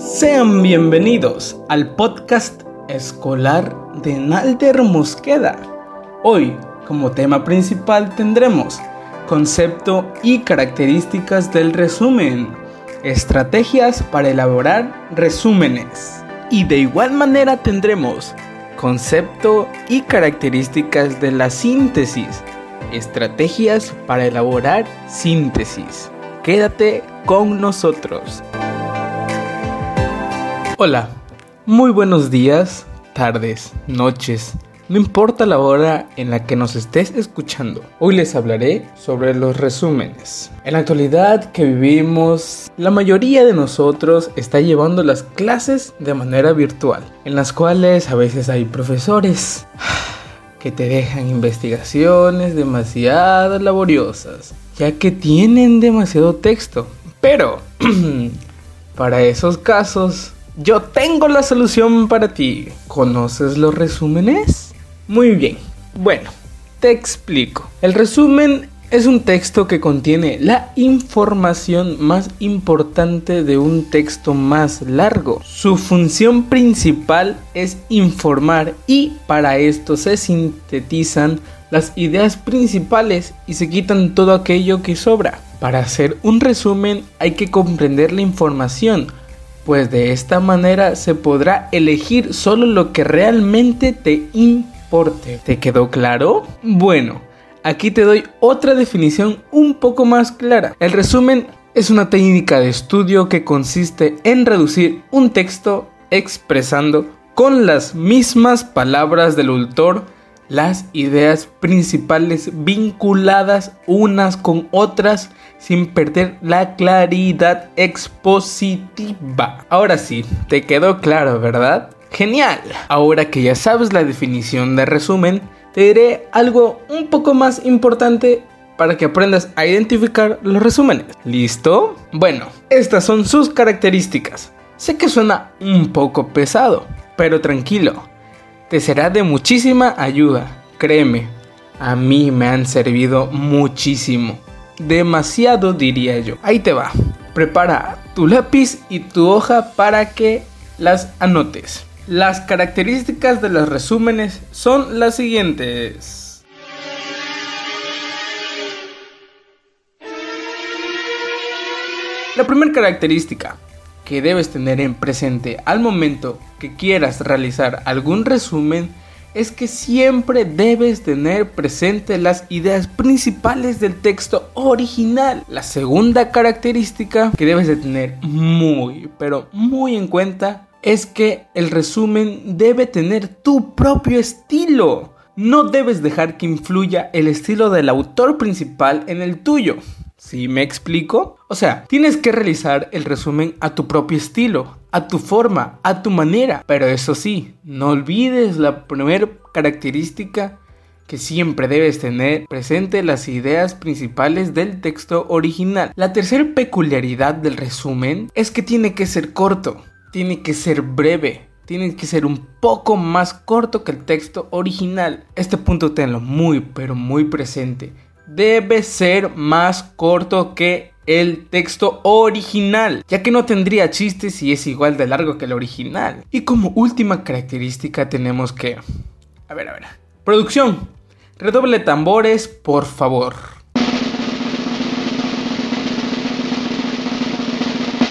Sean bienvenidos al podcast escolar de Nalder Mosqueda. Hoy, como tema principal, tendremos concepto y características del resumen, estrategias para elaborar resúmenes. Y de igual manera tendremos concepto y características de la síntesis, estrategias para elaborar síntesis. Quédate con nosotros. Hola, muy buenos días, tardes, noches, no importa la hora en la que nos estés escuchando. Hoy les hablaré sobre los resúmenes. En la actualidad que vivimos, la mayoría de nosotros está llevando las clases de manera virtual, en las cuales a veces hay profesores que te dejan investigaciones demasiado laboriosas, ya que tienen demasiado texto. Pero, para esos casos, yo tengo la solución para ti. ¿Conoces los resúmenes? Muy bien. Bueno, te explico. El resumen es un texto que contiene la información más importante de un texto más largo. Su función principal es informar y para esto se sintetizan las ideas principales y se quitan todo aquello que sobra. Para hacer un resumen hay que comprender la información, pues de esta manera se podrá elegir solo lo que realmente te importe. ¿Te quedó claro? Bueno, aquí te doy otra definición un poco más clara. El resumen es una técnica de estudio que consiste en reducir un texto expresando con las mismas palabras del autor las ideas principales vinculadas unas con otras sin perder la claridad expositiva. Ahora sí, te quedó claro, ¿verdad? ¡Genial! Ahora que ya sabes la definición de resumen, te diré algo un poco más importante para que aprendas a identificar los resúmenes. ¿Listo? Bueno, estas son sus características. Sé que suena un poco pesado, pero tranquilo. Te será de muchísima ayuda, créeme, a mí me han servido muchísimo, demasiado diría yo. Ahí te va, prepara tu lápiz y tu hoja para que las anotes. Las características de los resúmenes son las siguientes. La primera característica que debes tener en presente al momento que quieras realizar algún resumen es que siempre debes tener presente las ideas principales del texto original. La segunda característica que debes de tener muy en cuenta es que el resumen debe tener tu propio estilo. No debes dejar que influya el estilo del autor principal en el tuyo. ¿Sí me explico? O sea, tienes que realizar el resumen a tu propio estilo, a tu forma, a tu manera. Pero eso sí, no olvides la primera característica, que siempre debes tener presente las ideas principales del texto original. La tercera peculiaridad del resumen es que tiene que ser corto, tiene que ser breve. Tiene que ser un poco más corto que el texto original. Este punto tenlo muy presente. Debe ser más corto que el texto original, ya que no tendría chiste si es igual de largo que el original. Y como última característica tenemos que... A ver. Producción, redoble tambores, por favor.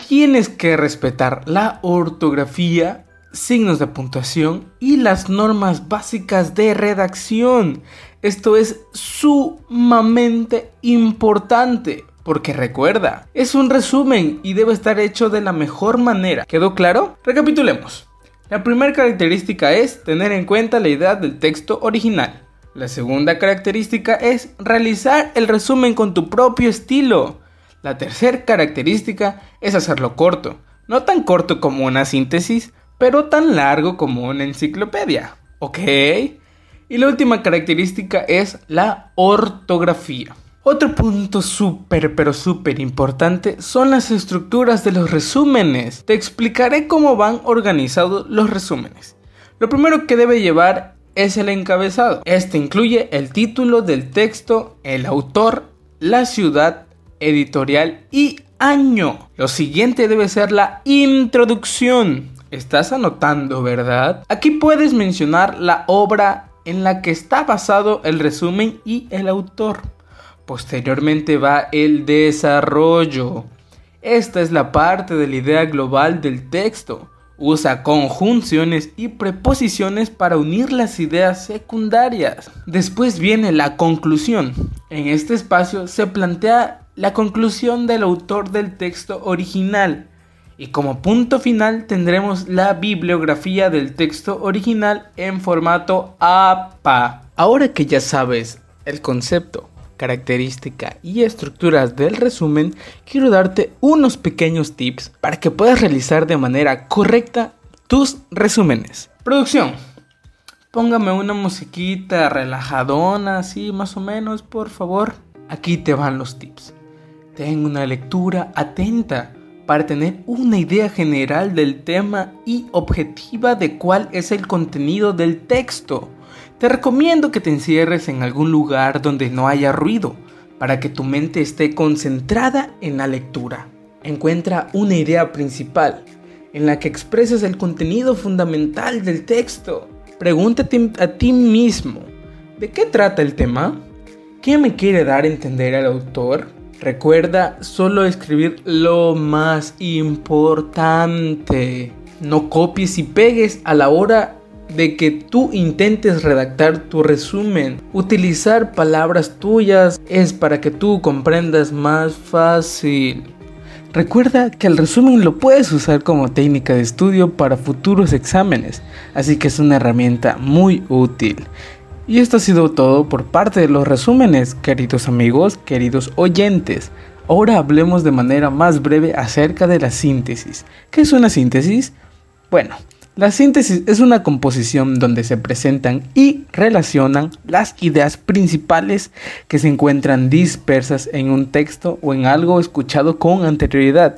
Tienes que respetar la ortografía, signos de puntuación y las normas básicas de redacción. Esto es sumamente importante, porque recuerda, es un resumen y debe estar hecho de la mejor manera. ¿Quedó claro? Recapitulemos. La primera característica es tener en cuenta la idea del texto original. La segunda característica es realizar el resumen con tu propio estilo. La tercera característica es hacerlo corto. No tan corto como una síntesis, pero tan largo como una enciclopedia. ¿Ok? Y la última característica es la ortografía. Otro punto súper importante son las estructuras de los resúmenes. Te explicaré cómo van organizados los resúmenes. Lo primero que debe llevar es el encabezado. Este incluye el título del texto, el autor, la ciudad, editorial y año. Lo siguiente debe ser la introducción. Estás anotando, ¿verdad? Aquí puedes mencionar la obra en la que está basado el resumen y el autor. Posteriormente va el desarrollo. Esta es la parte de la idea global del texto. Usa conjunciones y preposiciones para unir las ideas secundarias. Después viene la conclusión. En este espacio se plantea la conclusión del autor del texto original. Y como punto final tendremos la bibliografía del texto original en formato APA. Ahora que ya sabes el concepto, característica y estructuras del resumen, quiero darte unos pequeños tips para que puedas realizar de manera correcta tus resúmenes. Producción, póngame una musiquita relajadona, así más o menos, por favor. Aquí te van los tips. Ten una lectura atenta para tener una idea general del tema y objetiva de cuál es el contenido del texto. Te recomiendo que te encierres en algún lugar donde no haya ruido, para que tu mente esté concentrada en la lectura. Encuentra una idea principal, en la que expreses el contenido fundamental del texto. Pregúntate a ti mismo, ¿de qué trata el tema? ¿Qué me quiere dar a entender el autor? Recuerda solo escribir lo más importante. No copies y pegues a la hora de que tú intentes redactar tu resumen. Utilizar palabras tuyas es para que tú comprendas más fácil. Recuerda que el resumen lo puedes usar como técnica de estudio para futuros exámenes, así que es una herramienta muy útil. Y esto ha sido todo por parte de los resúmenes, queridos amigos, queridos oyentes. Ahora hablemos de manera más breve acerca de la síntesis. ¿Qué es una síntesis? Bueno, la síntesis es una composición donde se presentan y relacionan las ideas principales que se encuentran dispersas en un texto o en algo escuchado con anterioridad.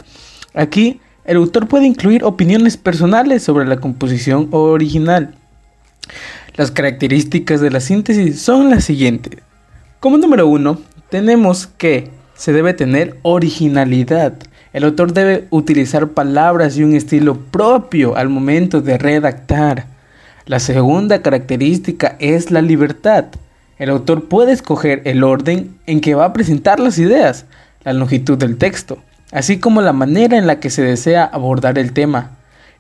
Aquí, el autor puede incluir opiniones personales sobre la composición original. Las características de la síntesis son las siguientes. Como número 1, tenemos que se debe tener originalidad. El autor debe utilizar palabras y un estilo propio al momento de redactar. La segunda característica es la libertad. El autor puede escoger el orden en que va a presentar las ideas, la longitud del texto, así como la manera en la que se desea abordar el tema.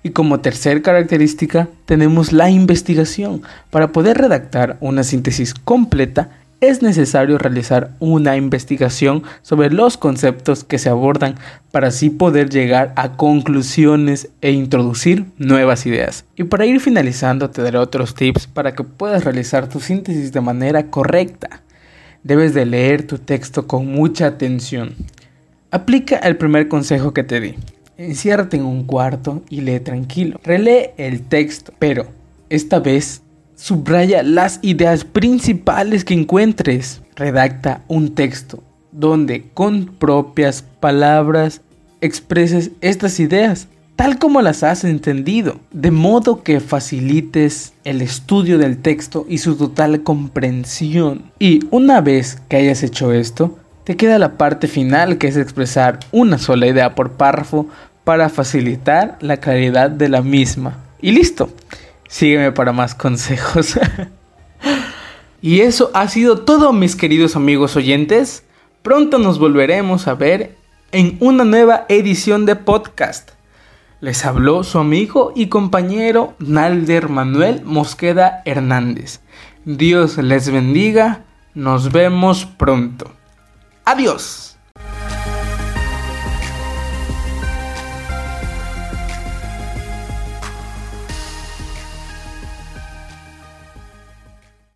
Y como tercera característica tenemos la investigación. Para poder redactar una síntesis completa, es necesario realizar una investigación sobre los conceptos que se abordan para así poder llegar a conclusiones e introducir nuevas ideas. Y para ir finalizando, te daré otros tips para que puedas realizar tu síntesis de manera correcta. Debes de leer tu texto con mucha atención. Aplica el primer consejo que te di. Enciérrate en un cuarto y lee tranquilo. Relee el texto, pero esta vez subraya las ideas principales que encuentres. Redacta un texto donde con propias palabras expreses estas ideas tal como las has entendido, de modo que facilites el estudio del texto y su total comprensión. Y una vez que hayas hecho esto, te queda la parte final, que es expresar una sola idea por párrafo para facilitar la claridad de la misma. Y listo. Sígueme para más consejos. Y eso ha sido todo, mis queridos amigos oyentes. Pronto nos volveremos a ver en una nueva edición de podcast. Les habló su amigo y compañero Nalder Manuel Mosqueda Hernández. Dios les bendiga. Nos vemos pronto. Adiós.